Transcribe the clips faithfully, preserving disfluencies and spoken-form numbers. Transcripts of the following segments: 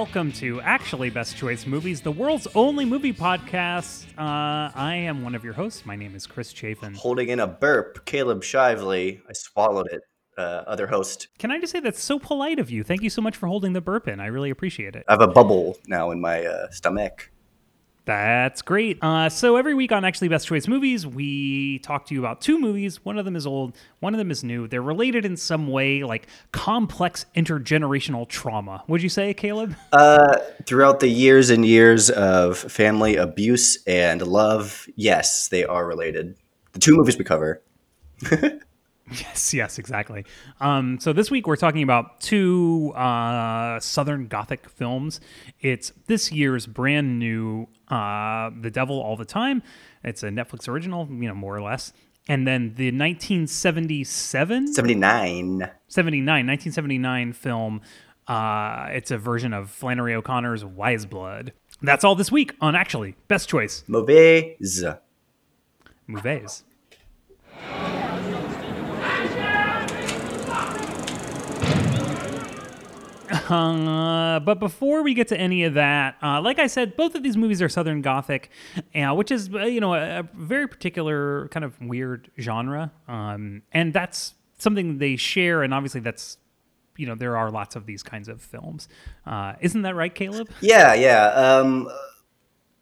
welcome to Actually Best Choice Movies, the world's only movie podcast. Uh, I am one of your hosts. My name is Chris Chafin. Holding in a burp, Caleb Shively. I swallowed it. Uh, other host. Can I just say that's so polite of you? Thank you so much for holding the burp in. I really appreciate it. I have a bubble now in my uh, stomach. That's great. Uh, so every week on Actually Best Choice Movies, we talk to you about two movies. One of them is old. One of them is new. They're related in some way, like complex intergenerational trauma. Would you say, Caleb? Uh, throughout the years and years of family abuse and love, yes, they are related. The two movies we cover. Yes, yes, exactly. Um, so this week we're talking about two uh, Southern Gothic films. It's this year's brand new uh, The Devil All the Time. It's a Netflix original, you know, more or less. And then the nineteen seventy-seven? seventy-nine. seventy-nine, nineteen seventy-nine film. Uh, it's a version of Flannery O'Connor's Wise Blood. That's all this week on Actually Best Choice Movies. Movies. Uh, but before we get to any of that, uh, like I said, both of these movies are Southern Gothic, uh, which is, you know, a, a very particular kind of weird genre. Um, and that's something they share. And obviously that's, you know, there are lots of these kinds of films. Uh, isn't that right, Caleb? Yeah, yeah. Um,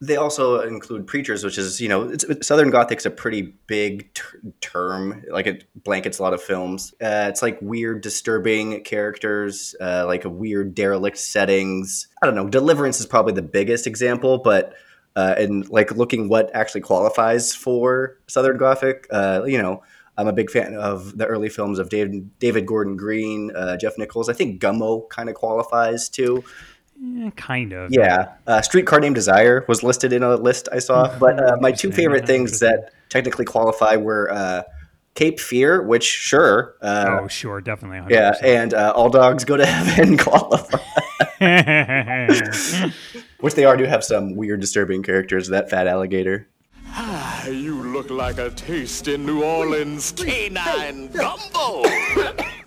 they also include preachers, which is, you know, it's, Southern Gothic's a pretty big ter- term. Like, it blankets a lot of films. Uh, it's like weird, disturbing characters, uh, like a weird, derelict settings. I don't know. Deliverance is probably the biggest example, but uh, and like looking what actually qualifies for Southern Gothic, uh, you know, I'm a big fan of the early films of David, David Gordon Green, uh, Jeff Nichols. I think Gummo kind of qualifies too. Kind of. Yeah. Uh, Streetcar Named Desire was listed in a list I saw. But uh, my two favorite things that technically qualify were uh, Cape Fear, which sure. Uh, oh, sure. Definitely. one hundred percent. Yeah. And uh, All Dogs Go to Heaven qualify. Which they are do have some weird, disturbing characters. That fat alligator. Ah, you look like a taste in New Orleans canine gumbo.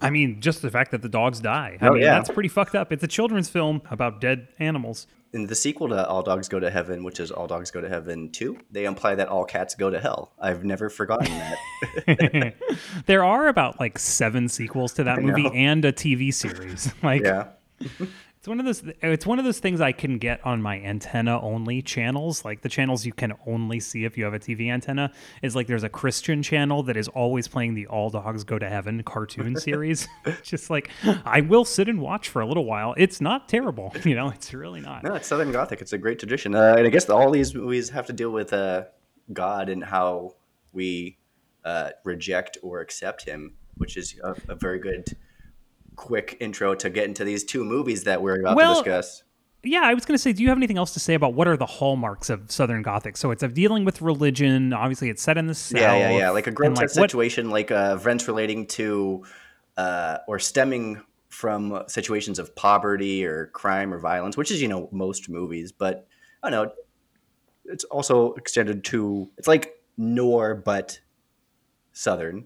I mean, just the fact that the dogs die. I oh, mean, yeah. That's pretty fucked up. It's a children's film about dead animals. In the sequel to All Dogs Go to Heaven, which is All Dogs Go to Heaven two, they imply that all cats go to hell. I've never forgotten that. There are about like seven sequels to that I movie know. And a T V series. Like, yeah. It's one of those. It's one of those things I can get on my antenna-only channels, like the channels you can only see if you have a T V antenna. Is like there's a Christian channel that is always playing the All Dogs Go to Heaven cartoon series. Just like I will sit and watch for a little while. It's not terrible, you know. It's really not. No, it's Southern Gothic. It's a great tradition, uh, and I guess all these movies have to deal with uh, God and how we uh, reject or accept Him, which is a, a very good. Quick intro to get into these two movies that we're about well, to discuss. Yeah, I was going to say, do you have anything else to say about what are the hallmarks of Southern Gothic? So it's of dealing with religion. Obviously, it's set in the South. Yeah, yeah, yeah. Like a grotesque like, situation, like uh, events relating to uh, or stemming from situations of poverty or crime or violence, which is, you know, most movies. But I don't know. It's also extended to, it's like noir, but Southern.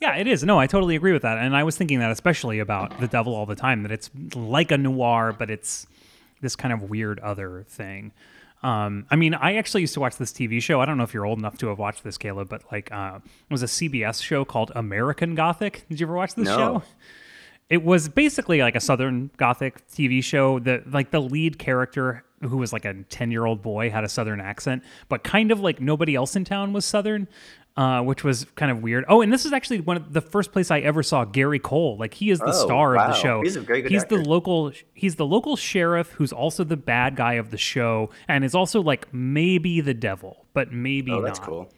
Yeah, it is. No, I totally agree with that. And I was thinking that especially about The Devil All the Time, that it's like a noir, but it's this kind of weird other thing. Um, I mean, I actually used to watch this T V show. I don't know if you're old enough to have watched this, Caleb, but like uh, it was a C B S show called American Gothic. Did you ever watch this no. show? It was basically like a Southern Gothic T V show that like the lead character who was like a ten-year-old boy had a Southern accent, but kind of like nobody else in town was Southern. Uh, which was kind of weird. Oh, and this is actually one of the first place I ever saw Gary Cole. Like he is the oh, star wow. of the show. He's a very good he's actor. the local he's the local sheriff who's also the bad guy of the show and is also like maybe the devil, but maybe oh, not. That's cool.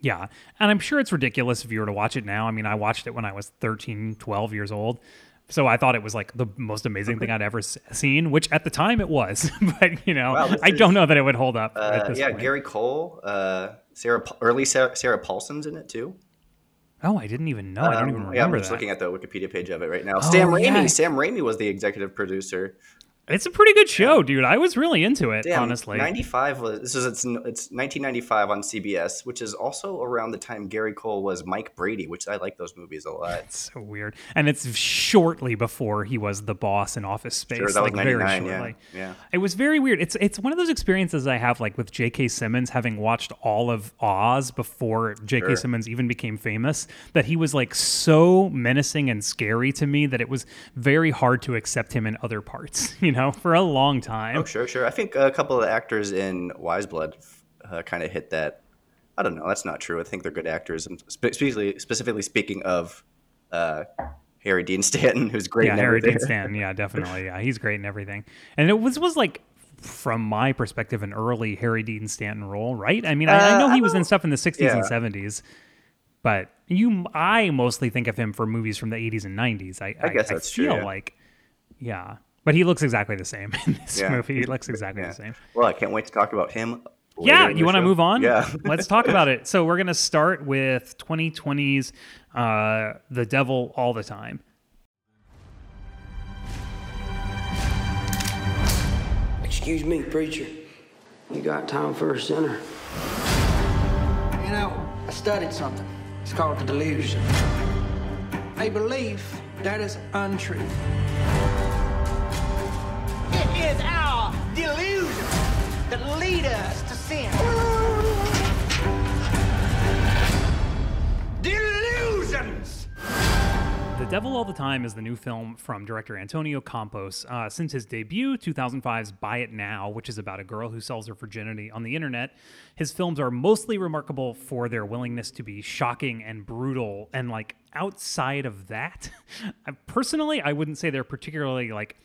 Yeah. And I'm sure it's ridiculous if you were to watch it now. I mean, I watched it when I was thirteen, twelve years old. So I thought it was like the most amazing thing I'd ever seen, which at the time it was. But, you know, wow, I is, don't know that it would hold up. Uh, at this yeah, point. Gary Cole, uh, Sarah, early Sarah, Sarah Paulson's in it too. Oh, I didn't even know. Um, I don't even remember that. Yeah, I'm just that. looking at the Wikipedia page of it right now. Oh, Sam Raimi. Yeah. Sam Raimi was the executive producer. It's a pretty good show, dude. I was really into it, Damn, honestly. ninety-five was this is it's it's nineteen ninety-five on C B S, which is also around the time Gary Cole was Mike Brady, which I like those movies a lot. It's so weird, and it's shortly before he was the boss in Office Space. Sure, that like was ninety-nine, very shortly. Yeah, yeah. It was very weird. It's it's one of those experiences I have like with J K. Simmons, having watched all of Oz before J K. Sure. Simmons even became famous, that he was like so menacing and scary to me that it was very hard to accept him in other parts, you know. Know, for a long time. Oh, sure, sure. I think a couple of actors in Wise Blood uh, kind of hit that. I don't know. That's not true. I think they're good actors. And spe- specifically, specifically speaking of uh, Harry Dean Stanton, who's great yeah, in everything. Yeah, Harry Dean Stanton. Yeah, definitely. Yeah, he's great in everything. And it was was like, from my perspective, an early Harry Dean Stanton role, right? I mean, uh, I, I know he I was in stuff in the sixties yeah. and seventies, but you, I mostly think of him for movies from the eighties and nineties. I, I, I guess that's I feel true, yeah. like, yeah. But he looks exactly the same in this yeah. movie. He looks exactly yeah. the same. Well, I can't wait to talk about him. Yeah, you want to move on? Yeah. Let's talk about it. So we're going to start with twenty twenty's uh, The Devil All the Time. Excuse me, preacher. You got time for a sinner? You know, I studied something. It's called the delusion. A belief that is untrue. It is our delusion that lead us to sin. Delusions! The Devil All the Time is the new film from director Antonio Campos. Uh, since his debut, two thousand five's Buy It Now, which is about a girl who sells her virginity on the internet, his films are mostly remarkable for their willingness to be shocking and brutal. And like outside of that, personally, I wouldn't say they're particularly like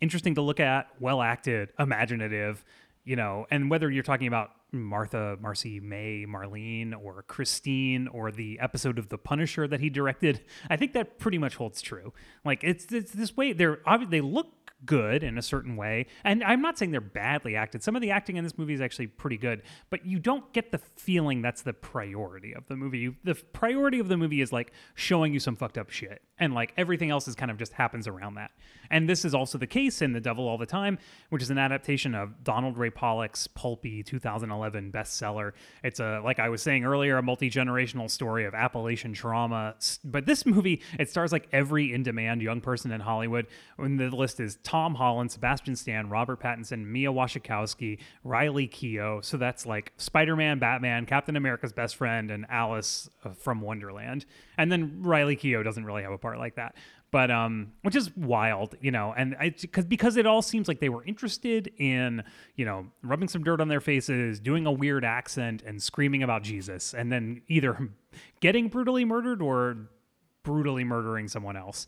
interesting to look at, well-acted, imaginative, you know, and whether you're talking about Martha, Marcy, May, Marlene, or Christine, or the episode of The Punisher that he directed, I think that pretty much holds true. Like, it's, it's this way, they're they look good in a certain way, and I'm not saying they're badly acted. Some of the acting in this movie is actually pretty good, but you don't get the feeling that's the priority of the movie. You, the priority of the movie is like showing you some fucked up shit, and like everything else is kind of just happens around that. And this is also the case in The Devil All the Time, which is an adaptation of Donald Ray Pollock's pulpy two thousand eleven bestseller. It's a, like I was saying earlier, a multi-generational story of Appalachian trauma. But this movie, it stars like every in-demand young person in Hollywood. And the list is Tom Holland, Sebastian Stan, Robert Pattinson, Mia Wasikowska, Riley Keough. So that's like Spider-Man, Batman, Captain America's Best Friend, and Alice from Wonderland. And then Riley Keough doesn't really have a part like that, but um, which is wild, you know. And I, because because it all seems like they were interested in, you know, rubbing some dirt on their faces, doing a weird accent, and screaming about Jesus, and then either getting brutally murdered or brutally murdering someone else.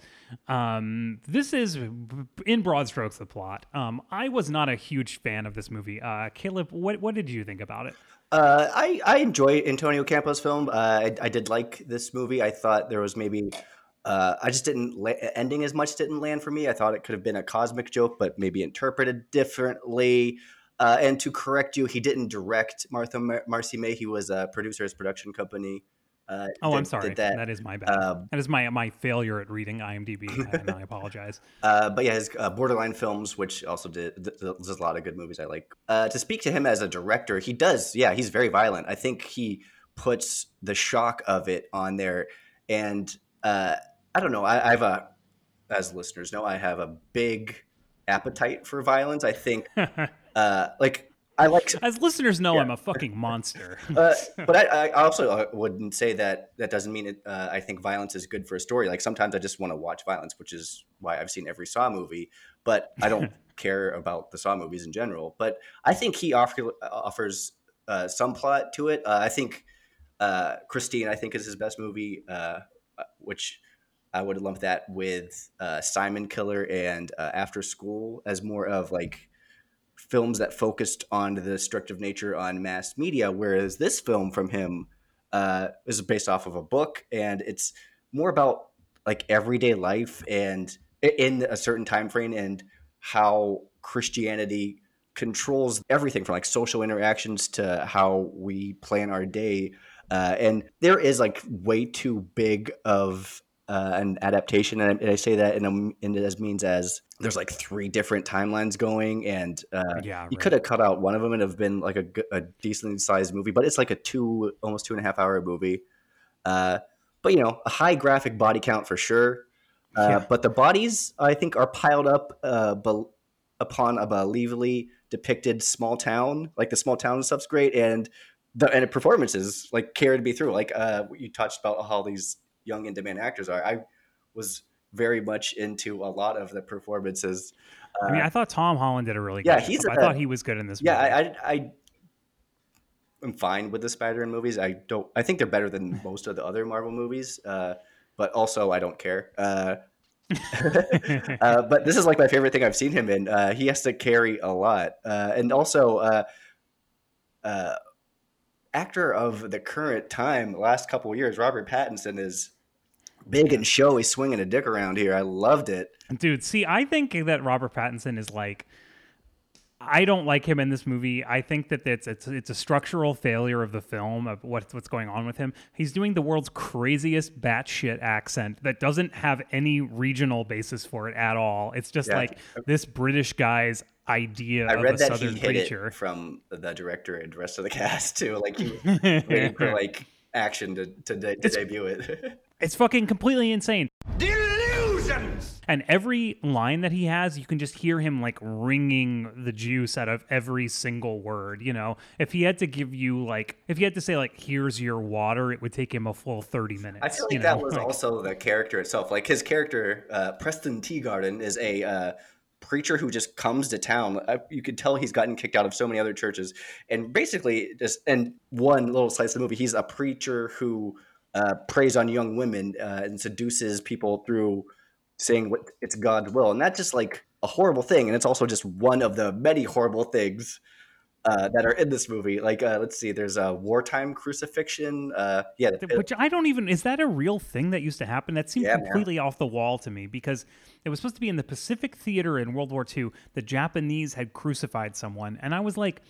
Um, this is, in broad strokes, the plot. Um, I was not a huge fan of this movie. Uh, Caleb, what what did you think about it? Uh, I, I enjoy Antonio Campos' film. Uh, I, I did like this movie. I thought there was maybe... Uh, I just didn't la- ending as much didn't land for me. I thought it could have been a cosmic joke, but maybe interpreted differently. Uh, and to correct you, he didn't direct Martha Mar- Marcy May. He was a producer at his production company. Uh, oh, did, I'm sorry. That. that is my bad. Um, that is my my failure at reading I M D B, and I apologize. Uh, but yeah, his uh, Borderline films, which also did th- th- there's a lot of good movies I like. Uh, to speak to him as a director, he does. Yeah, he's very violent. I think he puts the shock of it on there, and uh, I don't know. I, I have a, as listeners know, I have a big appetite for violence. I think, uh, like. I like as listeners know, yeah. I'm a fucking monster. uh, but I, I also uh, wouldn't say that that doesn't mean it. Uh, I think violence is good for a story. Like sometimes I just want to watch violence, which is why I've seen every Saw movie, but I don't care about the Saw movies in general. But I think he offer, offers uh, some plot to it. Uh, I think uh, Christine, I think is his best movie, uh, which I would lump that with uh, Simon Killer and uh, After School as more of like films that focused on the destructive nature on mass media, whereas this film from him uh, is based off of a book, and it's more about like everyday life and in a certain time frame and how Christianity controls everything from like social interactions to how we plan our day. Uh, and there is like way too big of uh, an adaptation. And I, and I say that in a, in as means as there's like three different timelines going, and uh, yeah, right. you could have cut out one of them and have been like a, a decently sized movie, but it's like a two, almost two and a half hour movie. Uh, but you know, a high graphic body count for sure. Uh, yeah. But the bodies, I think, are piled up uh, be- upon a believably depicted small town. Like the small town stuff's great, and the and the performances like carried me through. Like uh, you touched about how these young in demand actors are. I was very much into a lot of the performances. Uh, I mean, I thought Tom Holland did a really good yeah, job. He's a, I thought he was good in this. Yeah, movie. I, I, I am fine with the Spider-Man movies. I don't. I think they're better than most of the other Marvel movies. Uh, But also, I don't care. Uh, uh, but this is like my favorite thing I've seen him in. Uh, he has to carry a lot. Uh, and also, uh, uh, actor of the current time, last couple of years, Robert Pattinson is big and showy, swinging a dick around here. I loved it. Dude, see, I think that Robert Pattinson is like... I don't like him in this movie. I think that it's it's it's a structural failure of the film of what's what's going on with him. He's doing the world's craziest batshit accent that doesn't have any regional basis for it at all. It's just yeah. like this British guy's idea I of read a that southern he hid creature it from the director and the rest of the cast too. Like he was waiting for like action to to, de- to debut it. It's fucking completely insane. And every line that he has, you can just hear him like wringing the juice out of every single word. You know, if he had to give you like, if he had to say like, here's your water, it would take him a full thirty minutes. I feel like you know? that was like, also the character itself. Like his character, uh, Preston Teagarden, is a uh, preacher who just comes to town. I, you could tell he's gotten kicked out of so many other churches. And basically just, and one little slice of the movie, he's a preacher who uh, preys on young women uh, and seduces people through... saying what it's God's will, and that's just like a horrible thing, and it's also just one of the many horrible things uh, that are in this movie. Like, uh, let's see, there's a wartime crucifixion. Uh, yeah, which I don't even is that a real thing that used to happen? That seemed yeah, completely man. off the wall to me because it was supposed to be in the Pacific Theater in World War Two. The Japanese had crucified someone, and I was like,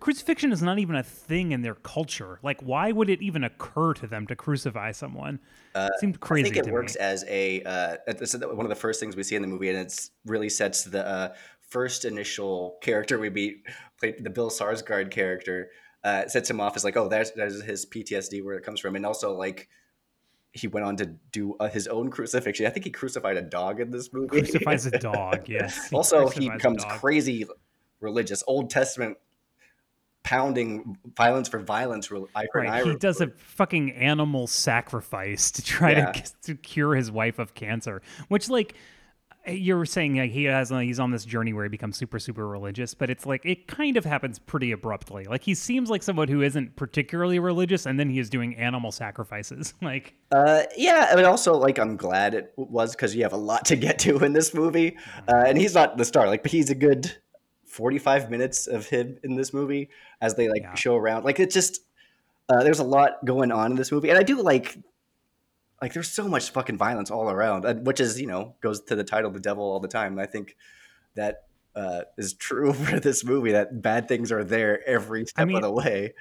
crucifixion is not even a thing in their culture. Like, why would it even occur to them to crucify someone? Uh, it seemed crazy to me. I think it works me. as a uh, it's one of the first things we see in the movie, and it really sets the uh, first initial character we meet, played the Bill Skarsgård character, uh, sets him off as like, oh, that's that's his P T S D where it comes from, and also like. He went on to do uh, his own crucifixion. I think he crucified a dog in this movie. Crucifies a dog, yes. He also, he becomes crazy religious, Old Testament. Pounding violence for violence. Eye for right. eye he does a fucking animal sacrifice to try yeah. to, to cure his wife of cancer, which like you were saying, like he has, he's on this journey where he becomes super, super religious, but it's like, it kind of happens pretty abruptly. Like he seems like someone who isn't particularly religious. And then he is doing animal sacrifices. Like, uh, yeah. I mean, also like, I'm glad it was because you have a lot to get to in this movie. Mm-hmm. Uh, and he's not the star, like, but he's a good forty-five minutes of him in this movie as they like yeah. show around. Like it's just uh, there's a lot going on in this movie, and I do like like there's so much fucking violence all around, which is, you know, goes to the title, The Devil All the Time. And I think that uh, is true for this movie, that bad things are there every step I mean, of the way.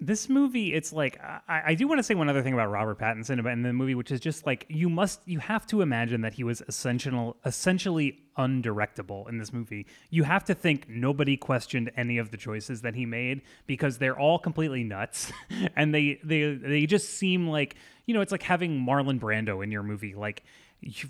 This movie, it's like I, I do want to say one other thing about Robert Pattinson about in the movie, which is just like you must you have to imagine that he was essential, essentially undirectable in this movie. You have to think nobody questioned any of the choices that he made because they're all completely nuts, and they they they just seem like, you know, it's like having Marlon Brando in your movie. Like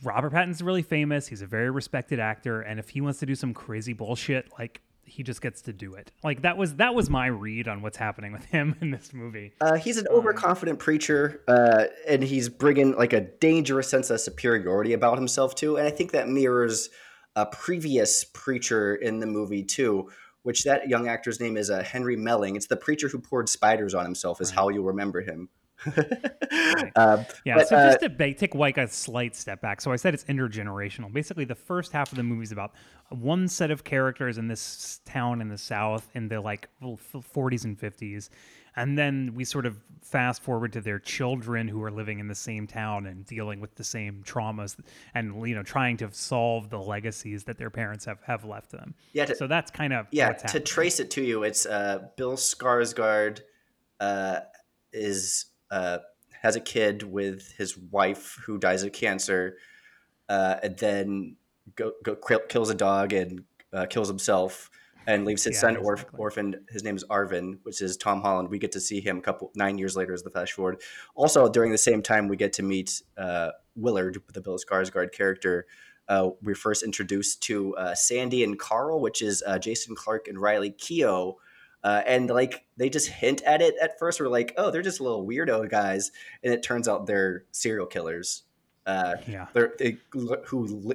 Robert Pattinson's really famous; he's a very respected actor, and if he wants to do some crazy bullshit, like. He just gets to do it. Like that was that was my read on what's happening with him in this movie. Uh, he's an overconfident um, preacher, uh, and he's bringing like a dangerous sense of superiority about himself too. And I think that mirrors a previous preacher in the movie too, which that young actor's name is uh, Henry Melling. It's the preacher who poured spiders on himself is right. how you'll remember him. right. uh, yeah, but, so uh, just to ba- take like a slight step back. So I said it's intergenerational. Basically, the first half of the movie is about one set of characters in this town in the South in the like forties and fifties, and then we sort of fast forward to their children who are living in the same town and dealing with the same traumas and, you know, trying to solve the legacies that their parents have, have left them. Yeah, to, so that's kind of yeah. To trace it to you, it's uh, Bill Skarsgård uh, is. Uh, has a kid with his wife who dies of cancer, uh, and then go, go kills a dog and uh, kills himself and leaves his yeah, son exactly. orf- orphaned. His name is Arvin, which is Tom Holland. We get to see him a couple nine years later as the fast forward. Also, during the same time, we get to meet uh, Willard, the Bill Skarsgård character. Uh, we're first introduced to uh, Sandy and Carl, which is uh, Jason Clark and Riley Keough. Uh, and like they just hint at it at first. We're like, oh, they're just little weirdo guys, and it turns out they're serial killers. Uh, yeah, they're, they who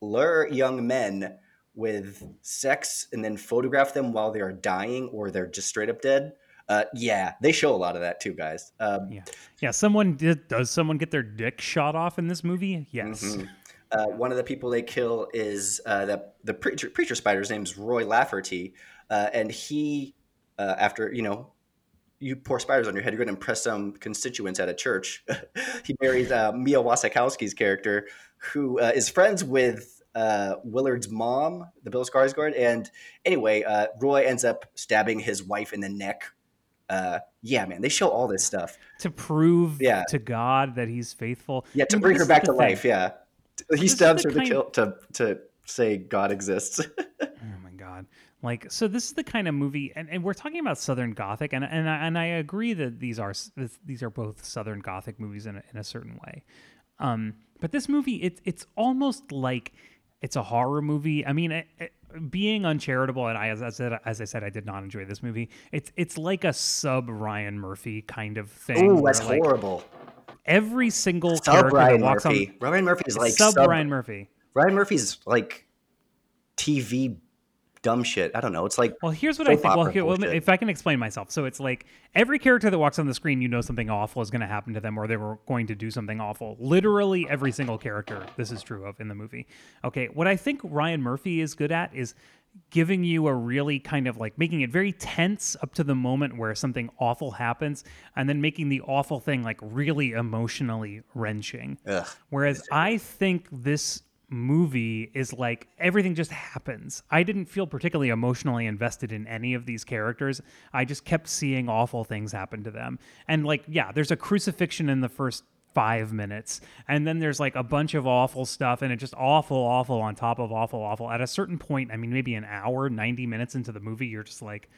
lure young men with sex and then photograph them while they are dying or they're just straight up dead. Uh, yeah, they show a lot of that too, guys. Um, yeah, yeah. Someone did, does someone get their dick shot off in this movie? Yes. Mm-hmm. Uh, one of the people they kill is uh, the the preacher, preacher spider's name is Roy Lafferty. Uh, and he, uh, after, you know, you pour spiders on your head, you're going to impress some constituents at a church. He marries uh, Mia Wasikowski's character, who uh, is friends with uh, Willard's mom, the Bill Skarsgård. And anyway, uh, Roy ends up stabbing his wife in the neck. Uh, yeah, man, they show all this stuff. To prove yeah. to God that he's faithful. Yeah, to and bring her back to life, thing. yeah. He this stabs her to, kill, to, to say God exists. Oh, my God. Like, so this is the kind of movie, and, and we're talking about Southern Gothic, and and I, and I agree that these are these are both Southern Gothic movies in a, in a certain way, um, but this movie it's it's almost like it's a horror movie. I mean, it, it, being uncharitable, and I as I said as I said I did not enjoy this movie. It's it's like a sub Ryan Murphy kind of thing. Oh, that's like horrible. Every single sub character Ryan that walks Murphy. on Ryan Murphy is like sub, sub Ryan Murphy. Ryan Murphy's like T V. Dumb shit. I don't know. It's like well, here's what I think. Well, here, well, if I can explain myself, so it's like every character that walks on the screen, you know something awful is going to happen to them, or they were going to do something awful. Literally every single character. This is true of in the movie. Okay, what I think Ryan Murphy is good at is giving you a really kind of like making it very tense up to the moment where something awful happens, and then making the awful thing like really emotionally wrenching. Ugh. Whereas I think this movie is like everything just happens. I didn't feel particularly emotionally invested in any of these characters. I just kept seeing awful things happen to them. And like, yeah, there's a crucifixion in the first five minutes. And then there's like a bunch of awful stuff, and it's just awful, awful on top of awful, awful. At a certain point, I mean, maybe an hour, ninety minutes into the movie, you're just like,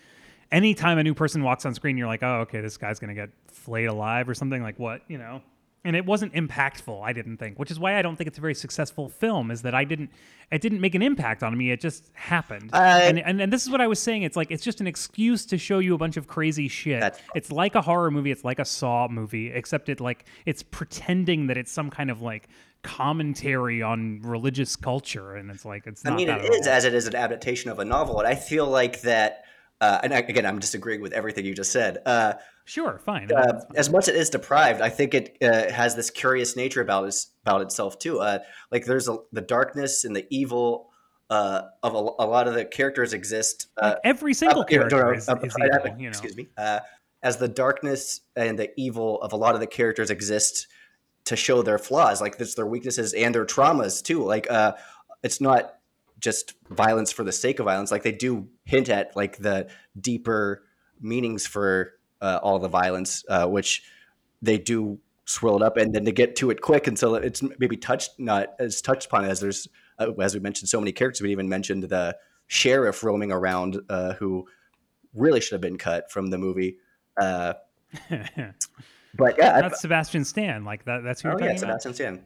anytime a new person walks on screen, you're like, oh, okay, this guy's going to get flayed alive or something like what, you know? And it wasn't impactful, I didn't think, which is why I don't think it's a very successful film, is that I didn't, it didn't make an impact on me. It just happened. Uh, and, and and this is what I was saying. It's like, it's just an excuse to show you a bunch of crazy shit. That's... It's like a horror movie. It's like a Saw movie, except it like, it's pretending that it's some kind of like commentary on religious culture. And it's like, it's not I mean, that it is all. As it is an adaptation of a novel. And I feel like that, uh, and I, again, I'm disagreeing with everything you just said, uh, Sure, fine. Uh, as much as it is deprived, I think it uh, has this curious nature about it, about itself too. Uh, like there's a, the darkness and the evil uh, of a, a lot of the characters exist. Uh, like every single uh, character uh, is, uh, is uh, evil. Uh, you know. Excuse me. Uh, as the darkness and the evil of a lot of the characters exist to show their flaws, like there's their weaknesses and their traumas too. Like uh, it's not just violence for the sake of violence. Like they do hint at like the deeper meanings for. Uh, all the violence, uh, which they do swirl it up, and then they get to it quick, and so it's maybe touched not as touched upon as there's uh, as we mentioned so many characters. We even mentioned the sheriff roaming around, uh, who really should have been cut from the movie. Uh, but yeah, that's I, Sebastian Stan. Like that. That's who. Oh, you're yeah, Sebastian about. Stan.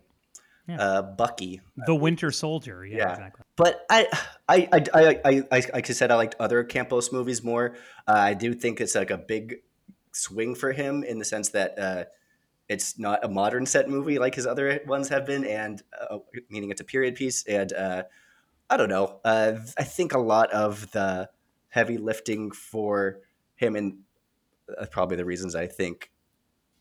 Yeah. Uh, Bucky, the Winter Soldier. Yeah, yeah. Exactly. But I, I, I, I, I, I, like I said, I liked other Campos movies more. Uh, I do think it's like a big swing for him in the sense that uh it's not a modern set movie like his other ones have been, and uh, meaning it's a period piece, and uh I don't know uh I think a lot of the heavy lifting for him, and uh, probably the reasons I think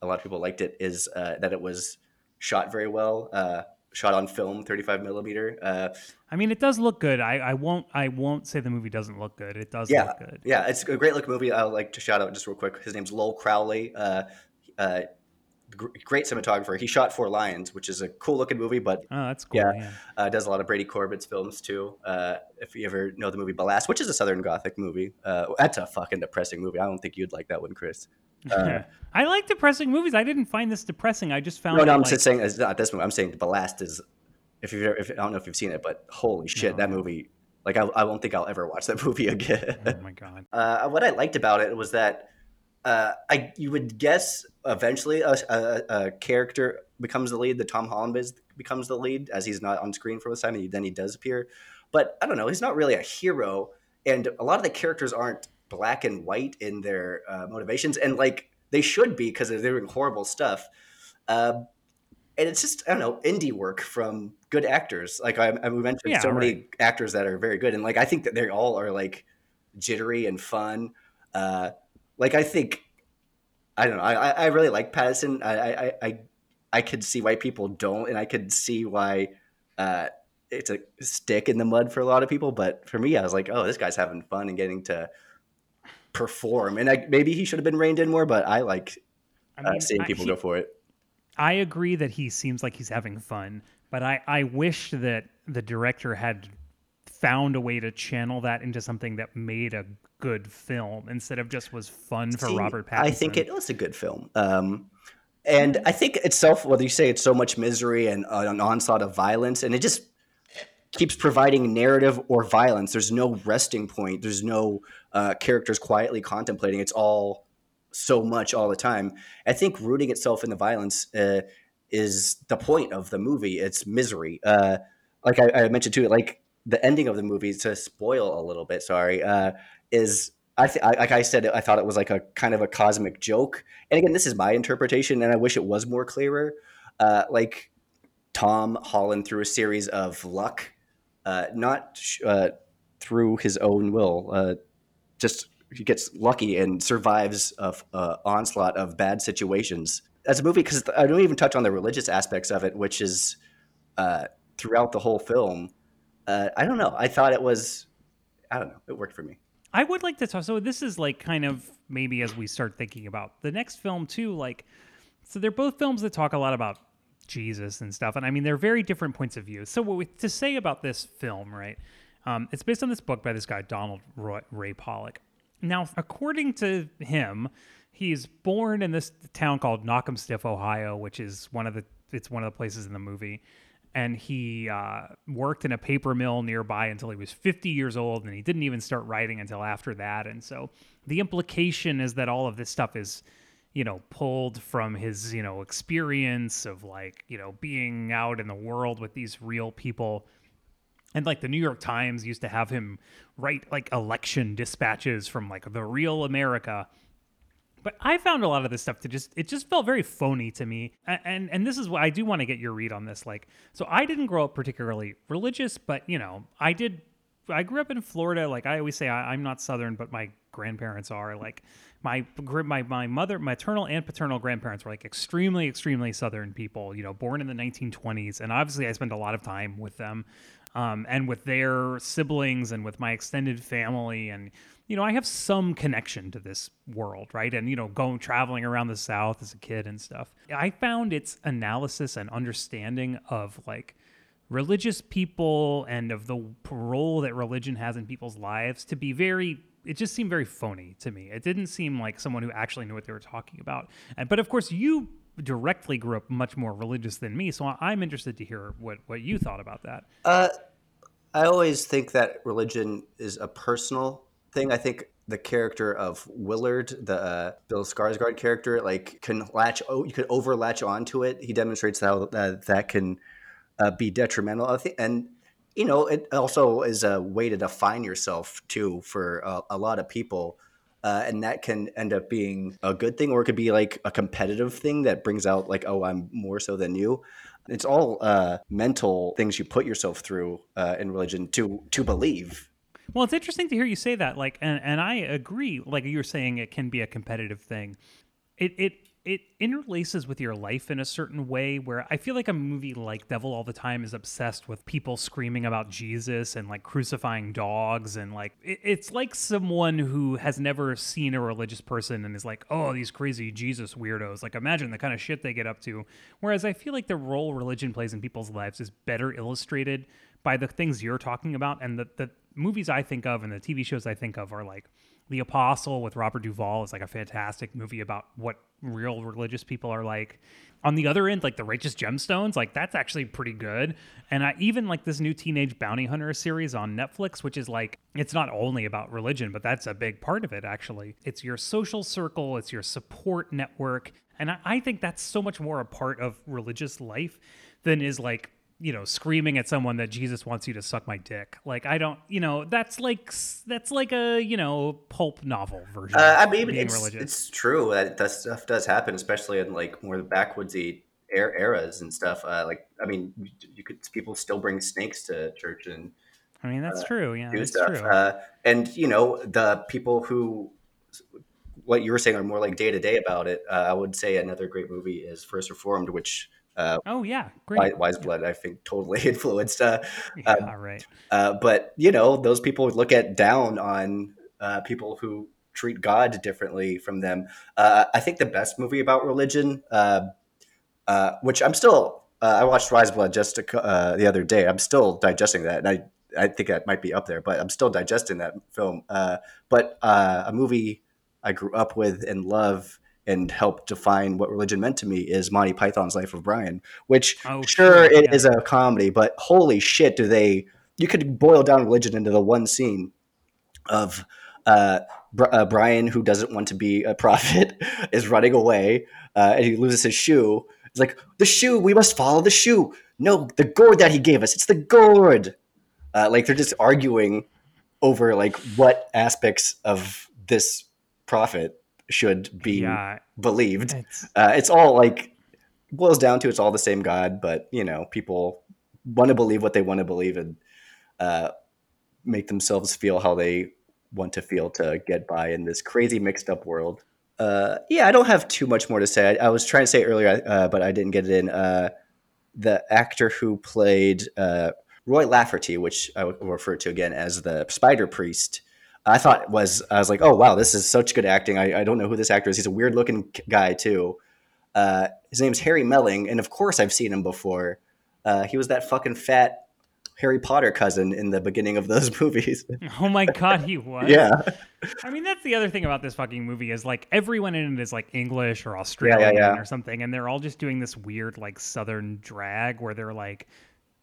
a lot of people liked it is uh that it was shot very well, uh shot on film, thirty-five millimeter. Uh, I mean, it does look good. I, I won't. I won't say the movie doesn't look good. It does yeah, look good. Yeah, it's a great look movie. I'll like to shout out just real quick. His name's Lowell Crowley. Uh, uh, great cinematographer. He shot Four Lions, which is a cool looking movie. But oh, that's cool. Yeah, yeah. Uh, does a lot of Brady Corbett's films too. Uh, if you ever know the movie Ballast, which is a Southern Gothic movie, uh, that's a fucking depressing movie. I don't think you'd like that one, Chris. Uh, I like depressing movies. I didn't find this depressing. I just found. No, no, I'm like... just saying it's not this movie. I'm saying The Blast is. If you, if I don't know if you've seen it, but holy shit, no. that movie. Like, I, I don't think I'll ever watch that movie again. Oh my god. Uh, what I liked about it was that uh, I you would guess eventually a, a, a character becomes the lead. The Tom Holland is, becomes the lead, as he's not on screen for the time, and then he does appear. But I don't know. He's not really a hero, and a lot of the characters aren't black and white in their uh, motivations, and like they should be because they're doing horrible stuff. Uh, and it's just, I don't know, indie work from good actors. Like I, I we mentioned yeah, so right. many actors that are very good. And like, I think that they all are like jittery and fun. Uh, like I think, I don't know. I, I really like Pattinson. I, I, I, I could see why people don't. And I could see why uh, it's a stick in the mud for a lot of people. But for me, I was like, oh, this guy's having fun and getting to perform. And I, maybe he should have been reined in more, but I like I mean, uh, seeing I, people he, go for it. I agree that he seems like he's having fun, but I, I wish that the director had found a way to channel that into something that made a good film instead of just was fun for See, Robert Pattinson. I think it was a good film. Um, and I think itself, whether you say it's so much misery and uh, an onslaught of violence, and it just keeps providing narrative or violence. There's no resting point. There's no uh, characters quietly contemplating. It's all... so much all the time. I think rooting itself in the violence uh, is the point of the movie. It's misery. Uh, like I, I mentioned too, like the ending of the movie, to spoil a little bit, sorry, uh, is I, th- I like I said, I thought it was like a kind of a cosmic joke. And again, this is my interpretation, and I wish it was more clearer. Uh, like Tom Holland, through a series of luck, uh, not uh, through his own will, uh, just. He gets lucky and survives an uh, onslaught of bad situations. As a movie, because I don't even touch on the religious aspects of it, which is uh, throughout the whole film. Uh, I don't know. I thought it was, I don't know. It worked for me. I would like to talk. So this is like kind of maybe as we start thinking about the next film too, like, so they're both films that talk a lot about Jesus and stuff. And I mean, they're very different points of view. So what we, to say about this film, right? Um, it's based on this book by this guy, Donald Roy, Ray Pollock. Now, according to him, he's born in this town called Knock'em Stiff, Ohio, which is one of the it's one of the places in the movie. And he uh, worked in a paper mill nearby until he was fifty years old, and he didn't even start writing until after that. And so the implication is that all of this stuff is, you know, pulled from his, you know, experience of like, you know, being out in the world with these real people. And like the New York Times used to have him write like election dispatches from like the real America. But I found a lot of this stuff to just, it just felt very phony to me. And and this is what I do want to get your read on this. Like, so I didn't grow up particularly religious, but you know, I did, I grew up in Florida. Like I always say, I, I'm not Southern, but my grandparents are like my, my, my mother, maternal and paternal grandparents were like extremely, extremely Southern people, you know, born in the nineteen twenties. And obviously I spent a lot of time with them. Um, and with their siblings and with my extended family. And, you know, I have some connection to this world, right? And, you know, going traveling around the South as a kid and stuff. I found its analysis and understanding of like religious people and of the role that religion has in people's lives to be very, it just seemed very phony to me. It didn't seem like someone who actually knew what they were talking about. And, but of course, you directly grew up much more religious than me, so I'm interested to hear what what you thought about that. Uh, I always think that religion is a personal thing. I think the character of Willard, the uh, Bill Skarsgård character, like can latch oh, you could over latch onto it. He demonstrates how uh, that can uh, be detrimental. I think, and you know, it also is a way to define yourself too for uh, a lot of people. Uh, and that can end up being a good thing, or it could be like a competitive thing that brings out like, oh, I'm more so than you. It's all uh, mental things you put yourself through uh, in religion to to believe. Well, it's interesting to hear you say that. Like, and, and I agree. Like you were saying, it can be a competitive thing. It it it interlaces with your life in a certain way. Where I feel like a movie like Devil All the Time is obsessed with people screaming about Jesus and like crucifying dogs, and like it, it's like someone who has never seen a religious person and is like, oh, these crazy Jesus weirdos. Like imagine the kind of shit they get up to. Whereas I feel like the role religion plays in people's lives is better illustrated by the things you're talking about, and the the movies I think of and the T V shows I think of are like The Apostle with Robert Duvall is like a fantastic movie about what real religious people are like. On the other end, like The Righteous Gemstones, like that's actually pretty good. And I even like this new Teenage Bounty Hunter series on Netflix, which is like, it's not only about religion, but that's a big part of it, actually. It's your social circle, it's your support network. And I, I think that's so much more a part of religious life than is like, you know, screaming at someone that Jesus wants you to suck my dick. Like, I don't, you know, that's like, that's like a, you know, pulp novel version. Uh, I mean, it's, it's true that that stuff does happen, especially in like more the backwoodsy er- eras and stuff. Uh, like, I mean, you could, people still bring snakes to church and, I mean, that's uh, true. Yeah, that's stuff. true. Uh, and you know, the people who, what you were saying are more like day to day about it. Uh, I would say another great movie is First Reformed, which, Uh, oh yeah, great. Wise Blood, I think, totally influenced. Uh, yeah, um, right. Uh, but you know, those people would look at down on uh, people who treat God differently from them. Uh, I think the best movie about religion, uh, uh, which I'm still, uh, I watched Wise Blood just to, uh, the other day. I'm still digesting that, and I I think that might be up there, but I'm still digesting that film. Uh, but uh, a movie I grew up with and love and helped define what religion meant to me is Monty Python's Life of Brian, which oh, sure yeah. it is a comedy, but holy shit, do they, you could boil down religion into the one scene of uh, Br- uh, Brian, who doesn't want to be a prophet, is running away uh, and he loses his shoe. It's like, the shoe, we must follow the shoe. No, the gourd that he gave us, it's the gourd. Uh, like they're just arguing over like what aspects of this prophet should be yeah, believed. It's, uh, it's all like boils down to it's all the same God, but you know, people want to believe what they want to believe and uh, make themselves feel how they want to feel to get by in this crazy mixed up world. Uh, yeah, I don't have too much more to say. I, I was trying to say earlier, uh, but I didn't get it in. Uh, the actor who played uh, Roy Lafferty, which I will refer to again as the Spider Priest, I thought was, I was like, oh, wow, this is such good acting. I, I don't know who this actor is. He's a weird looking guy too. Uh, his name's Harry Melling. And of course I've seen him before. Uh, he was that fucking fat Harry Potter cousin in the beginning of those movies. Oh my God, he was. Yeah. I mean, that's the other thing about this fucking movie is like everyone in it is like English or Australian yeah, yeah, yeah. or something. And they're all just doing this weird like Southern drag where they're like,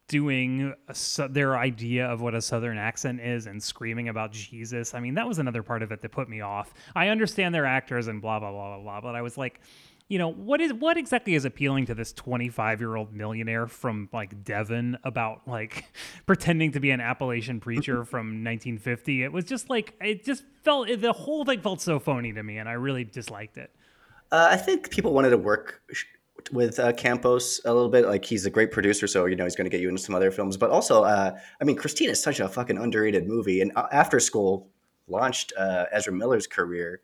doing a, their idea of what a Southern accent is and screaming about Jesus. I mean, that was another part of it that put me off. I understand they're actors and blah, blah, blah, blah, blah. But I was like, you know, what is what exactly is appealing to this twenty-five-year-old millionaire from like Devon about like pretending to be an Appalachian preacher from nineteen fifty? It was just like, it just felt, the whole thing felt so phony to me and I really disliked it. Uh, I think people wanted to work with uh, Campos a little bit. Like he's a great producer, so you know he's going to get you into some other films, but also uh I mean, Christine is such a fucking underrated movie, and After School launched uh Ezra Miller's career.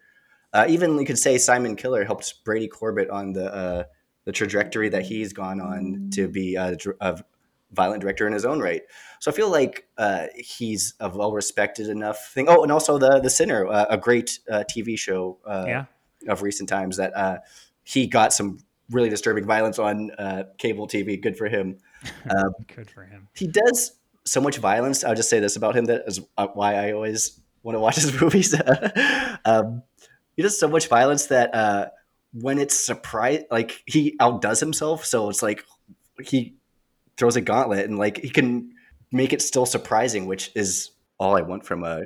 Uh even you could say Simon Killer helped Brady Corbett on the uh the trajectory that he's gone on to be a, a violent director in his own right. So I feel like uh he's a well-respected enough thing. Oh, and also the the Sinner, uh, a great uh, T V show uh yeah. of recent times that uh he got some really disturbing violence on uh, cable T V. Good for him. Um, Good for him. He does so much violence. I'll just say this about him. That is why I always want to watch his movies. um, he does so much violence that uh, when it's surprise, like he outdoes himself. So it's like he throws a gauntlet and like he can make it still surprising, which is all I want from a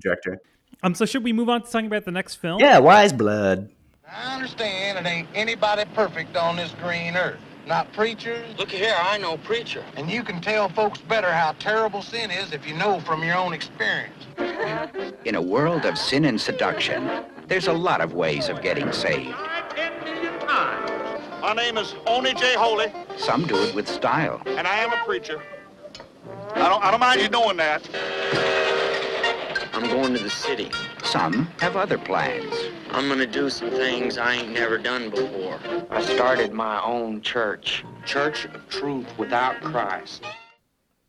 director. Um. So should we move on to talking about the next film? Yeah, Wise Blood. I understand it ain't anybody perfect on this green earth. Not preachers. Look here, I know preacher. And you can tell folks better how terrible sin is if you know from your own experience. In a world of sin and seduction, there's a lot of ways of getting saved. My name is Oney J. Holy. Some do it with style. And I am a preacher. I don't, I don't mind you doing that. I'm going to the city. Some have other plans. I'm going to do some things I ain't never done before. I started my own church. Church of Truth Without Christ.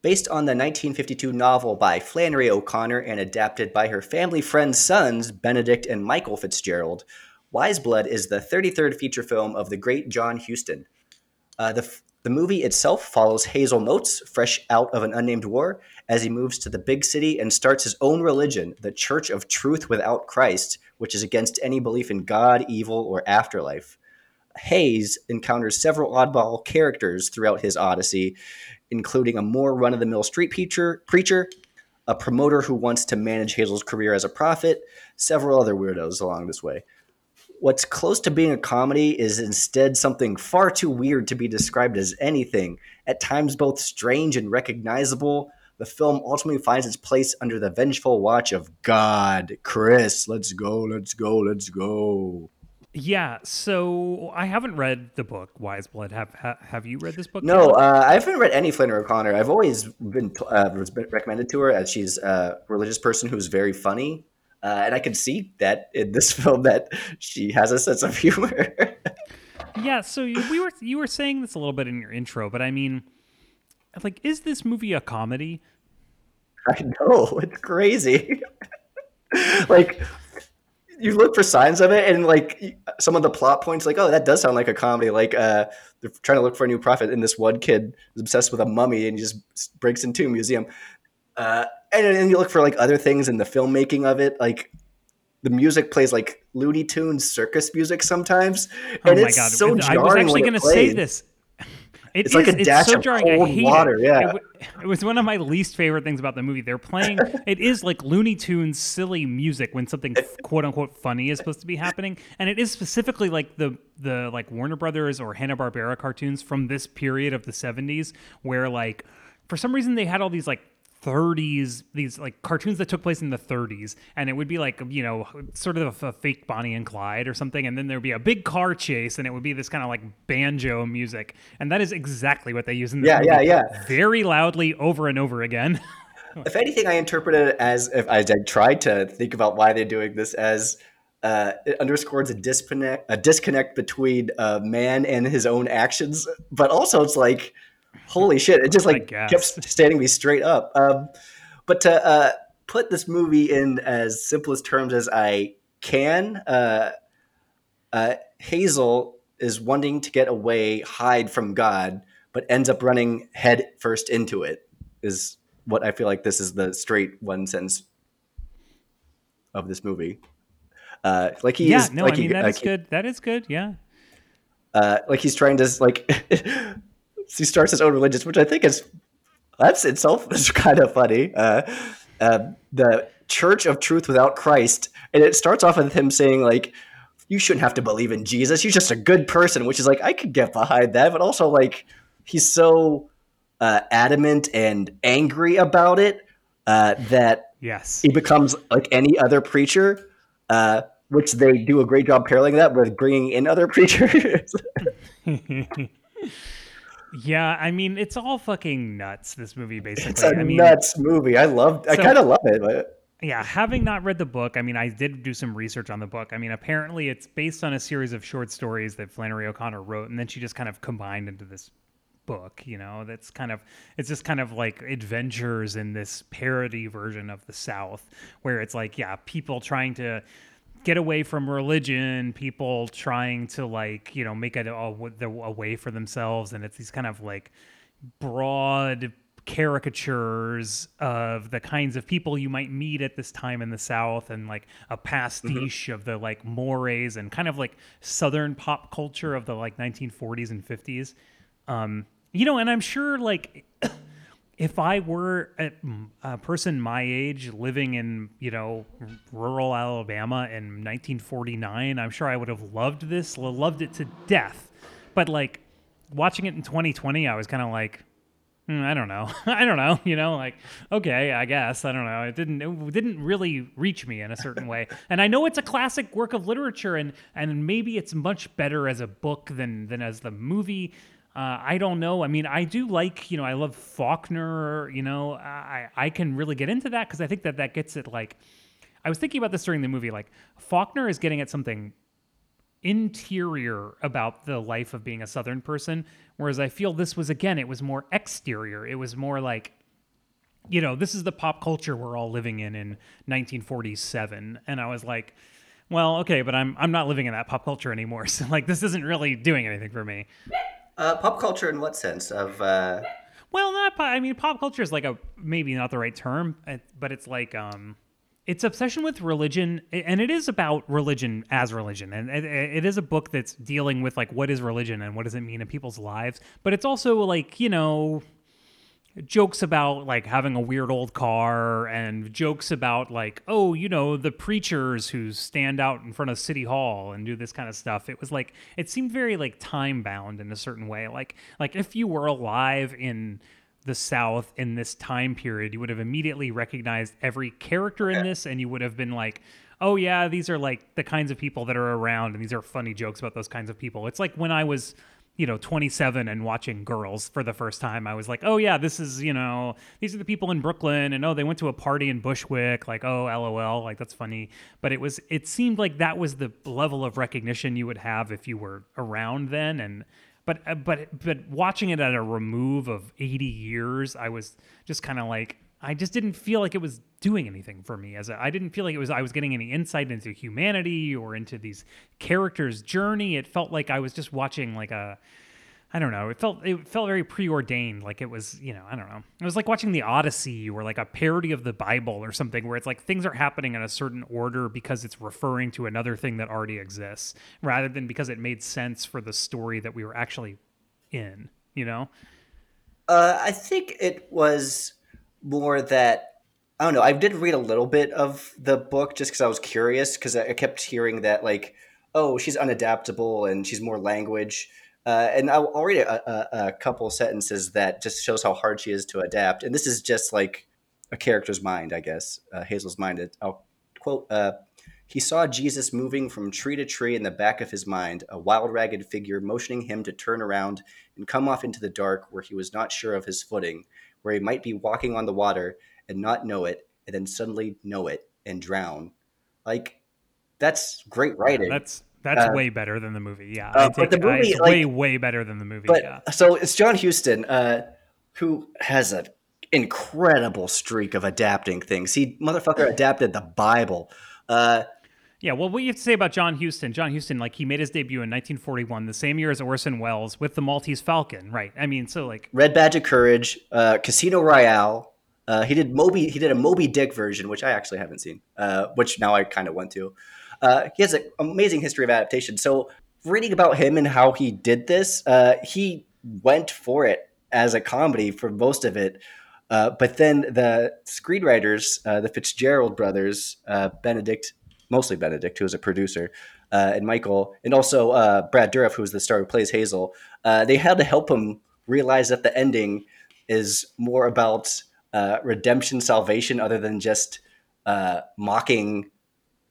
Based on the nineteen fifty-two novel by Flannery O'Connor and adapted by her family friend's sons, Benedict and Michael Fitzgerald, Wise Blood is the thirty-third feature film of the great John Huston. Uh, the f- The movie itself follows Hazel Notes, fresh out of an unnamed war, as he moves to the big city and starts his own religion, the Church of Truth Without Christ, which is against any belief in God, evil, or afterlife. Hayes encounters several oddball characters throughout his odyssey, including a more run-of-the-mill street preacher, preacher, a promoter who wants to manage Hazel's career as a prophet, several other weirdos along this way. What's close to being a comedy is instead something far too weird to be described as anything, at times both strange and recognizable. The film ultimately finds its place under the vengeful watch of God. Chris, let's go, let's go, let's go. Yeah, so I haven't read the book, Wise Blood. Have ha, Have you read this book? No, uh, I haven't read any Flannery O'Connor. I've always been, uh, been recommended to her as she's a religious person who's very funny. Uh, and I can see that in this film that she has a sense of humor. Yeah, so you, we were you were saying this a little bit in your intro, but I mean, like, is this movie a comedy? I know, it's crazy. Like, you look for signs of it, and like some of the plot points, like, oh, that does sound like a comedy. Like, uh, they're trying to look for a new prophet, and this one kid is obsessed with a mummy and just breaks into a museum. Uh, and then you look for like other things in the filmmaking of it. Like the music plays like Looney Tunes circus music sometimes. And oh my it's God. So jarring. I was actually going to say this. It it's is, like a dash so of jarring. Cold water. It. Yeah. It, w- it was one of my least favorite things about the movie. They're playing, it is like Looney Tunes silly music when something quote unquote funny is supposed to be happening. And it is specifically like the, the like Warner Brothers or Hanna-Barbera cartoons from this period of the seventies, where like, for some reason they had all these like, thirties, these like cartoons that took place in the thirties, and it would be like, you know, sort of a, a fake Bonnie and Clyde or something, and then there'd be a big car chase, and it would be this kind of like banjo music, and that is exactly what they use in the yeah movie. yeah yeah very loudly over and over again. If anything, I interpret it as if I, I tried to think about why they're doing this as uh, it underscores a disconnect a disconnect between uh, man and his own actions, but also it's like, holy shit, it just like kept standing me straight up. Um, but to uh, put this movie in as simplest terms as I can, uh, uh, Hazel is wanting to get away, hide from God, but ends up running head first into it, is what I feel like this is the straight one sentence of this movie. Uh, like he yeah, is, no, like I mean, he, that uh, is good. That is good, yeah. Uh, like he's trying to, like... He starts his own religion, which I think is that's itself is kind of funny. Uh, uh, the Church of Truth Without Christ, and it starts off with him saying like, "You shouldn't have to believe in Jesus. You're just a good person," which is like I could get behind that, but also like he's so uh, adamant and angry about it uh, that yes, he becomes like any other preacher, uh, which they do a great job paralleling that with bringing in other preachers. Yeah, I mean, it's all fucking nuts, this movie, basically. It's a I mean, nuts movie. I love, so, I kind of love it. But... Yeah, having not read the book, I mean, I did do some research on the book. I mean, apparently it's based on a series of short stories that Flannery O'Connor wrote, and then she just kind of combined into this book, you know, that's kind of, it's just kind of like adventures in this parody version of the South, where it's like, yeah, people trying to... get away from religion, people trying to like, you know, make it a, a, a way for themselves. And it's these kind of like broad caricatures of the kinds of people you might meet at this time in the South, and like a pastiche mm-hmm. of the like mores and kind of like Southern pop culture of the like nineteen forties and fifties. Um, you know, and I'm sure like if I were a, a person my age living in, you know, rural Alabama in nineteen forty-nine, I'm sure I would have loved this, loved it to death. But like watching it in twenty twenty, I was kind of like, mm, I don't know. I don't know. You know, like, okay, I guess. I don't know. It didn't, it didn't really reach me in a certain way. And I know it's a classic work of literature, and, and maybe it's much better as a book than, than as the movie. Uh, I don't know. I mean, I do like, you know, I love Faulkner, you know, I, I can really get into that because I think that that gets it like, I was thinking about this during the movie, like Faulkner is getting at something interior about the life of being a Southern person, whereas I feel this was, again, it was more exterior. It was more like, you know, this is the pop culture we're all living in in nineteen forty-seven. And I was like, well, okay, but I'm I'm not living in that pop culture anymore. So like, this isn't really doing anything for me. Uh, pop culture in what sense? Of uh... Well, not pop, I mean, pop culture is like a, maybe not the right term, but it's like, um, it's obsession with religion, and it is about religion as religion. And it is a book that's dealing with like, what is religion and what does it mean in people's lives? But it's also like, you know, jokes about like having a weird old car, and jokes about like, oh, you know, the preachers who stand out in front of City Hall and do this kind of stuff. It was like, it seemed very like time bound in a certain way. Like, like if you were alive in the South in this time period, you would have immediately recognized every character in this, and you would have been like, oh yeah, these are like the kinds of people that are around, and these are funny jokes about those kinds of people. It's like when I was, you know, twenty-seven and watching Girls for the first time, I was like, oh yeah, this is, you know, these are the people in Brooklyn, and oh, they went to a party in Bushwick, like, oh, LOL, like that's funny. But it was, it seemed like that was the level of recognition you would have if you were around then. And, but, but, but watching it at a remove of eighty years, I was just kind of like, I just didn't feel like it was doing anything for me. As a, I didn't feel like it was, I was getting any insight into humanity or into these characters' journey. It felt like I was just watching like a, I don't know. It felt it felt very preordained. Like it was, you know, I don't know. It was like watching The Odyssey or like a parody of the Bible or something, where it's like things are happening in a certain order because it's referring to another thing that already exists, rather than because it made sense for the story that we were actually in. You know, uh, I think it was more that, I don't know, I did read a little bit of the book just because I was curious, because I kept hearing that, like, oh, she's unadaptable and she's more language. Uh, and I'll, I'll read a, a, a couple sentences that just shows how hard she is to adapt. And this is just like a character's mind, I guess, uh, Hazel's mind. I'll quote, uh, he saw Jesus moving from tree to tree in the back of his mind, a wild, ragged figure motioning him to turn around and come off into the dark where he was not sure of his footing, where he might be walking on the water and not know it, and then suddenly know it and drown. Like, that's great writing. Yeah, that's that's uh, way better than the movie. Yeah, uh, I think the movie, I, it's like, way way better than the movie. But, yeah. So it's John Huston, uh, who has an incredible streak of adapting things. He motherfucker adapted the Bible. Uh, Yeah, well, what you have to say about John Huston, John Huston, like, he made his debut in nineteen forty-one, the same year as Orson Welles, with The Maltese Falcon, right? I mean, so like... Red Badge of Courage, uh, Casino Royale. Uh, he did Moby. He did a Moby Dick version, which I actually haven't seen, uh, which now I kind of want to. Uh, he has an amazing history of adaptation. So reading about him and how he did this, uh, he went for it as a comedy for most of it. Uh, but then the screenwriters, uh, the Fitzgerald brothers, uh, Benedict... mostly Benedict, who is a producer, uh, and Michael, and also uh, Brad Dourif, who is the star who plays Hazel, uh, they had to help him realize that the ending is more about uh, redemption, salvation, other than just uh, mocking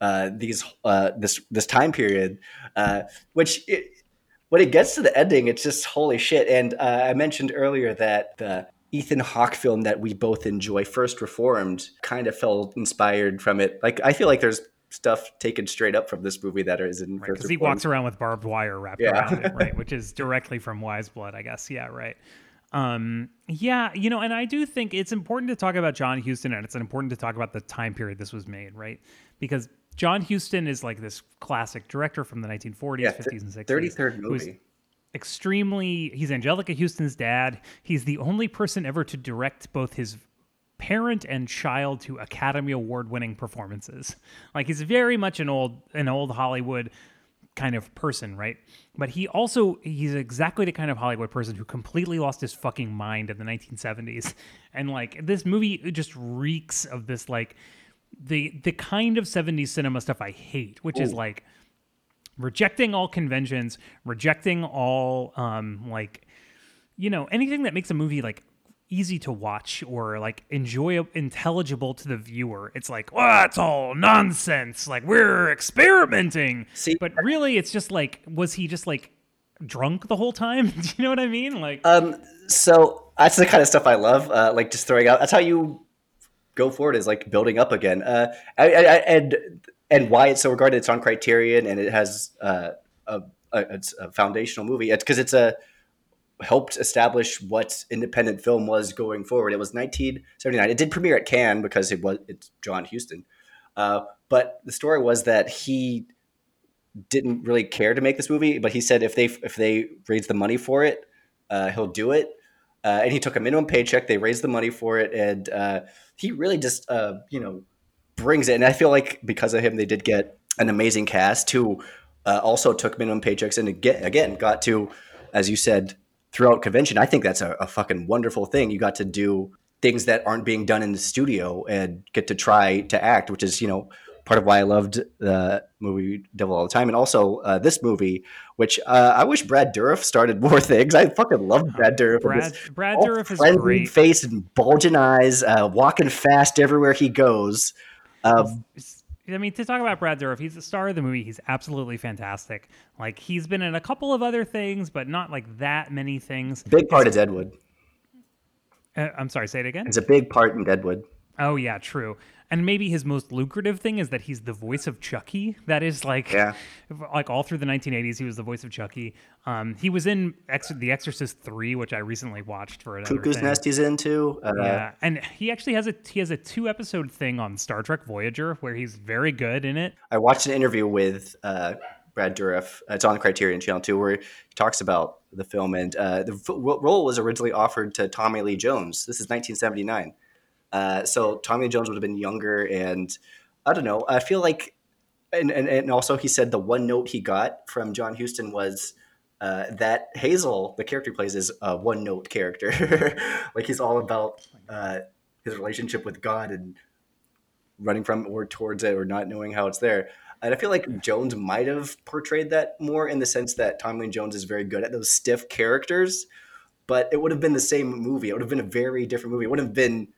uh, these uh, this this time period. Uh, which it, when it gets to the ending, it's just holy shit. And uh, I mentioned earlier that the Ethan Hawke film that we both enjoy, First Reformed, kind of felt inspired from it. Like, I feel like there's stuff taken straight up from this movie that is in, because right, he walks around with barbed wire wrapped yeah. around it, right? Which is directly from Wise Blood, I guess. Yeah, right. Um, yeah, you know, and I do think it's important to talk about John Huston, and it's important to talk about the time period this was made, right? Because John Huston is like this classic director from the nineteen forties, yeah, fifties, and sixties. thirty-third movie. Extremely, he's Angelica Huston's dad. He's the only person ever to direct both his parent and child to Academy Award-winning performances. Like, he's very much an old, an old Hollywood kind of person, right? But he also, he's exactly the kind of Hollywood person who completely lost his fucking mind in the nineteen seventies. And like, this movie just reeks of this, like, the the kind of seventies cinema stuff I hate, which Ooh. is like rejecting all conventions, rejecting all, um, like, you know, anything that makes a movie like easy to watch or like enjoy, intelligible to the viewer. It's like, well, it's all nonsense. Like, we're experimenting. See, but really it's just like, was he just like drunk the whole time? Do you know what I mean? Like, um, so that's the kind of stuff I love. Uh, like just throwing out, that's how you go forward, is like building up again. Uh, I, I, I, and, and why it's so regarded. It's on Criterion, and it has, uh, a, a, it's a foundational movie. It's cause it's a, helped establish what independent film was going forward. It was nineteen seventy-nine. It did premiere at Cannes because it was it's John Huston. Uh, but the story was that he didn't really care to make this movie, but he said if they if they raised the money for it, Uh, he'll do it. Uh, and he took a minimum paycheck. They raised the money for it. And uh, he really just, uh, you know, brings it. And I feel like because of him, they did get an amazing cast who uh, also took minimum paychecks and again, again got to, as you said, throughout convention. I think that's a, a fucking wonderful thing. You got to do things that aren't being done in the studio and get to try to act, which is, you know, part of why I loved the movie Devil All the Time. And also uh, this movie, which uh, I wish Brad Dourif started more things. I fucking love Brad Dourif. Brad, Brad Dourif is great. Face and bulging eyes, uh, walking fast everywhere he goes. Uh, I mean, to talk about Brad Dourif, he's the star of the movie. He's absolutely fantastic. Like, he's been in a couple of other things, but not like that many things. Big part it's, of Deadwood. Uh, I'm sorry, say it again? It's a big part in Deadwood. Oh, yeah, true. And maybe his most lucrative thing is that he's the voice of Chucky. That is like, yeah. like all through the nineteen eighties, he was the voice of Chucky. Um, he was in Ex- The Exorcist three, which I recently watched for another Cuckoo's thing. Nest he's in too. Uh, yeah, and he actually has a he has a two episode thing on Star Trek Voyager where he's very good in it. I watched an interview with uh, Brad Dourif. It's on Criterion Channel two where he talks about the film, and uh, the f- role was originally offered to Tommy Lee Jones. This is nineteen seventy-nine. Uh, so Tommy Jones would have been younger, and I don't know. I feel like, and and, and also he said the one note he got from John Huston was uh, that Hazel, the character he plays, is a one note character. Like he's all about uh, his relationship with God and running from or towards it or not knowing how it's there. And I feel like Jones might have portrayed that more in the sense that Tommy Jones is very good at those stiff characters, but it would have been the same movie. It would have been a very different movie. It would have been.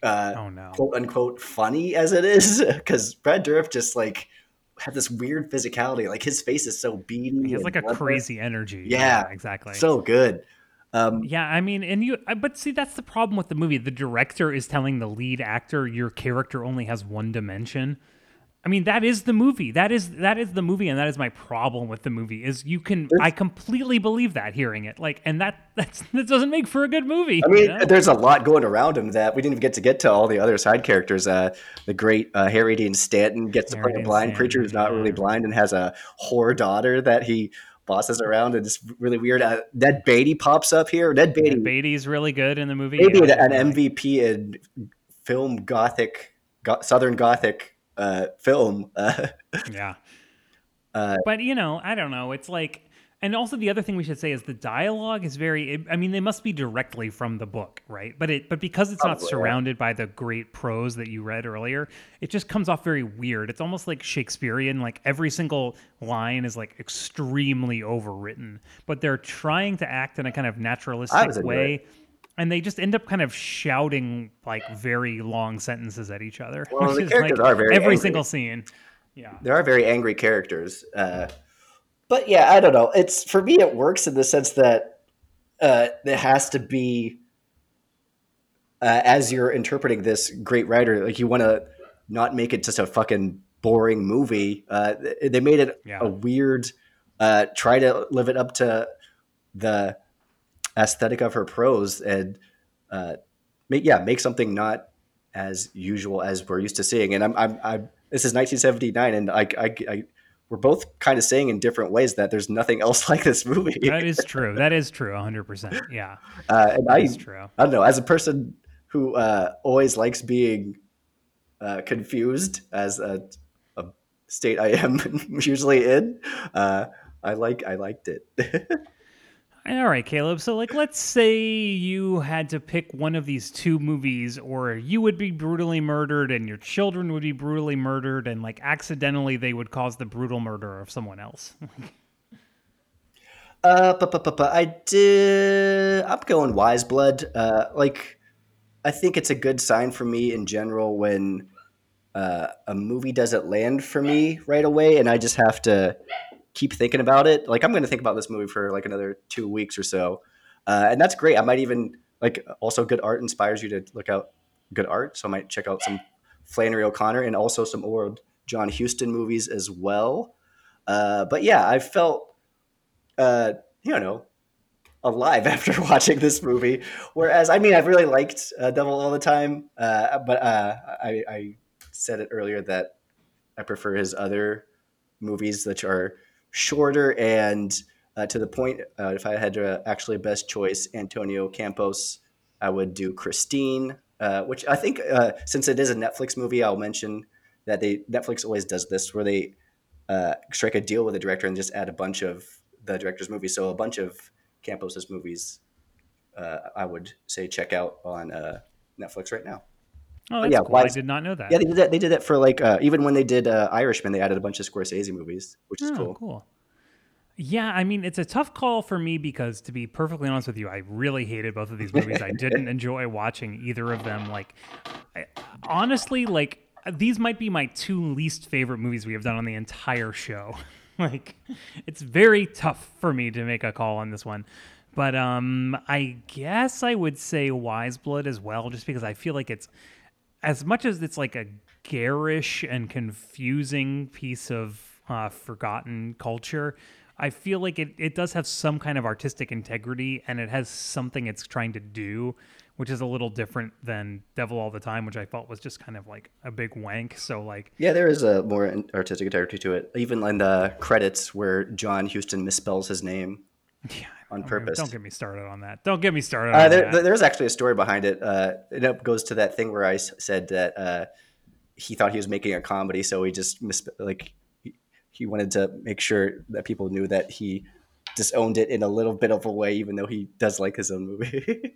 Uh, oh, no. quote unquote funny as it is, because Brad Dourif just like had this weird physicality. Like his face is so beady. He has like a bloodless. Crazy energy. Yeah, yeah, exactly. So good. Um, yeah, I mean, and you, but see, that's the problem with the movie. The director is telling the lead actor, your character only has one dimension. I mean, that is the movie. That is that is the movie, and that is my problem with the movie. Is you can there's, I completely believe that hearing it, like, and that that's, that doesn't make for a good movie. I mean, you know? There's a lot going around him that we didn't even get to get to all the other side characters. Uh, the great uh, Harry Dean Stanton gets Harry to play Dean a blind Stanton, preacher who's not yeah. really blind and has a whore daughter that he bosses around, and it's really weird. Uh, Ned Beatty pops up here. Ned Beatty. Ned Beatty's really good in the movie. Maybe yeah, an really. M V P in film gothic, go- Southern Gothic. Uh, film. Uh, yeah. Uh, but, you know, I don't know. It's like, and also the other thing we should say is the dialogue is very, I mean, they must be directly from the book, right? But it, but because it's probably, not surrounded right. by the great prose that you read earlier, it just comes off very weird. It's almost like Shakespearean, like every single line is like extremely overwritten, but they're trying to act in a kind of naturalistic way. And they just end up kind of shouting like very long sentences at each other. Well, the characters like are very every angry. Single scene. Yeah, there are very angry characters. Uh, but yeah, I don't know. It's for me, it works in the sense that uh, it has to be uh, as you're interpreting this great writer. Like you want to not make it just a fucking boring movie. Uh, they made it yeah. a weird uh, try to live it up to the. Aesthetic of her prose and uh make yeah make something not as usual as we're used to seeing. And I'm I'm, I'm this is nineteen seventy-nine, and I, I I we're both kind of saying in different ways that there's nothing else like this movie. That is true. That is true. one hundred percent. Yeah. Uh, and that I, is true. I don't know. As a person who uh, always likes being uh, confused, as a, a state I am usually in, uh, I like I liked it. All right, Caleb. So, like, let's say you had to pick one of these two movies, or you would be brutally murdered and your children would be brutally murdered, and, like, accidentally they would cause the brutal murder of someone else. uh, bu- bu- bu- bu- I did... I'm going Wise Blood. Uh, like, I think it's a good sign for me in general when uh, a movie doesn't land for me right away, and I just have to... keep thinking about it. Like I'm going to think about this movie for like another two weeks or so. Uh, and that's great. I might even like also good art inspires you to look out good art. So I might check out some Flannery O'Connor and also some old John Huston movies as well. Uh, but yeah, I felt, uh, you know, alive after watching this movie. Whereas, I mean, I've really liked uh, Devil All the Time. Uh, but uh, I, I said it earlier that I prefer his other movies, which are shorter and uh, to the point, uh, if I had to actually best choice Antonio Campos, I would do Christine, uh, which I think uh, since it is a Netflix movie, I'll mention that they Netflix always does this where they uh, strike a deal with a director and just add a bunch of the director's movies. So a bunch of Campos's movies, uh, I would say check out on uh, Netflix right now. Oh, that's yeah, cool. Wise, I did not know that. Yeah, they did that. They did that for like uh, even when they did uh, Irishman, they added a bunch of Scorsese movies, which is oh, cool. cool. Yeah, I mean, it's a tough call for me because, to be perfectly honest with you, I really hated both of these movies. I didn't enjoy watching either of them. Like, I, honestly, like these might be my two least favorite movies we have done on the entire show. Like, it's very tough for me to make a call on this one. But um, I guess I would say Wise Blood as well, just because I feel like it's, as much as it's like a garish and confusing piece of uh, forgotten culture, I feel like it, it does have some kind of artistic integrity, and it has something it's trying to do, which is a little different than Devil All the Time, which I felt was just kind of like a big wank. So like, yeah, there is a more artistic integrity to it. Even in the credits where John Huston misspells his name yeah, on purpose. Don't get me started on that. Don't get me started on uh, there, that. There's actually a story behind it. Uh, it goes to that thing where I said that uh, he thought he was making a comedy, so he just mis- like. He wanted to make sure that people knew that he disowned it in a little bit of a way, even though he does like his own movie.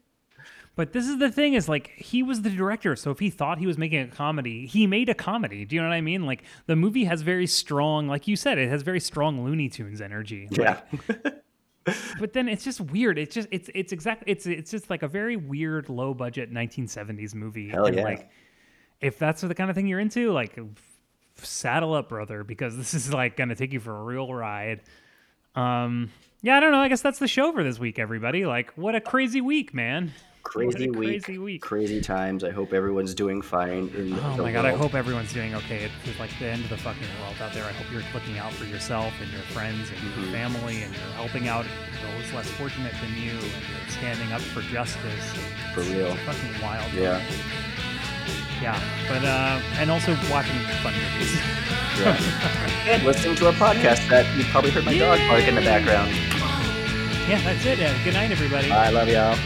But this is the thing is like, he was the director. So if he thought he was making a comedy, he made a comedy. Do you know what I mean? Like the movie has very strong, like you said, it has very strong Looney Tunes energy. Like, yeah. But then it's just weird. It's just, it's, it's exactly, it's, it's just like a very weird low budget nineteen seventies movie. Hell and yeah. Like, if that's the kind of thing you're into, like, saddle up, brother, because this is like gonna take you for a real ride. Um yeah, I don't know. I guess that's the show for this week, everybody. Like, what a crazy week, man. Crazy week. Crazy week. Crazy times. I hope everyone's doing fine. In oh my god, world. I hope everyone's doing okay. It's like the end of the fucking world out there. I hope you're looking out for yourself and your friends and mm-hmm. your family, and you're helping out those less fortunate than you, and you're standing up for justice. For real. It's fucking wild. Yeah. World. Yeah, but uh, and also watching fun movies. Yeah. And listening to a podcast that you probably heard my Yay! Dog bark in the background. Yeah, that's it. Uh, good night, everybody. I love y'all.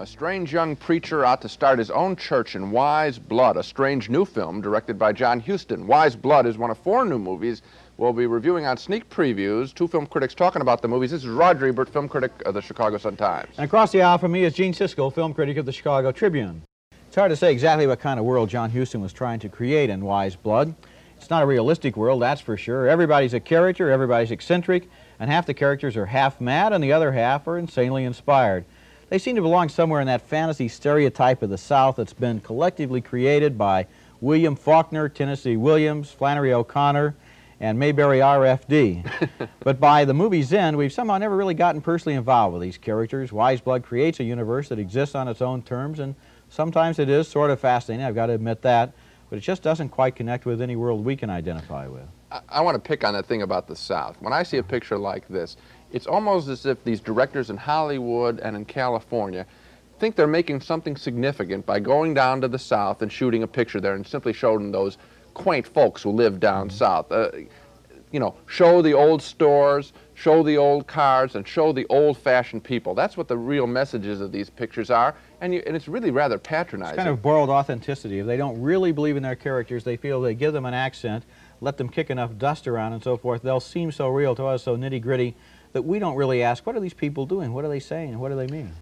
A strange young preacher ought to start his own church in Wise Blood, a strange new film directed by John Huston. Wise Blood is one of four new movies we'll be reviewing on Sneak Previews. Two film critics talking about the movies. This is Roger Ebert, film critic of the Chicago Sun-Times. And across the aisle from me is Gene Siskel, film critic of the Chicago Tribune. It's hard to say exactly what kind of world John Huston was trying to create in Wise Blood. It's not a realistic world, that's for sure. Everybody's a character, everybody's eccentric, and half the characters are half mad, and the other half are insanely inspired. They seem to belong somewhere in that fantasy stereotype of the South that's been collectively created by William Faulkner, Tennessee Williams, Flannery O'Connor, and Mayberry R F D. But by the movie's end, we've somehow never really gotten personally involved with these characters. Wise Blood creates a universe that exists on its own terms, and sometimes it is sort of fascinating, I've got to admit that, but it just doesn't quite connect with any world we can identify with. I, I want to pick on that thing about the South. When I see a picture like this, it's almost as if these directors in Hollywood and in California think they're making something significant by going down to the South and shooting a picture there and simply showing those quaint folks who live down South. Uh, you know, show the old stores, show the old cars, and show the old-fashioned people. That's what the real messages of these pictures are, and, you, and it's really rather patronizing. It's kind of borrowed authenticity. If they don't really believe in their characters, they feel they give them an accent, let them kick enough dust around and so forth, they'll seem so real to us, so nitty-gritty, that we don't really ask, what are these people doing? What are they saying? What do they mean?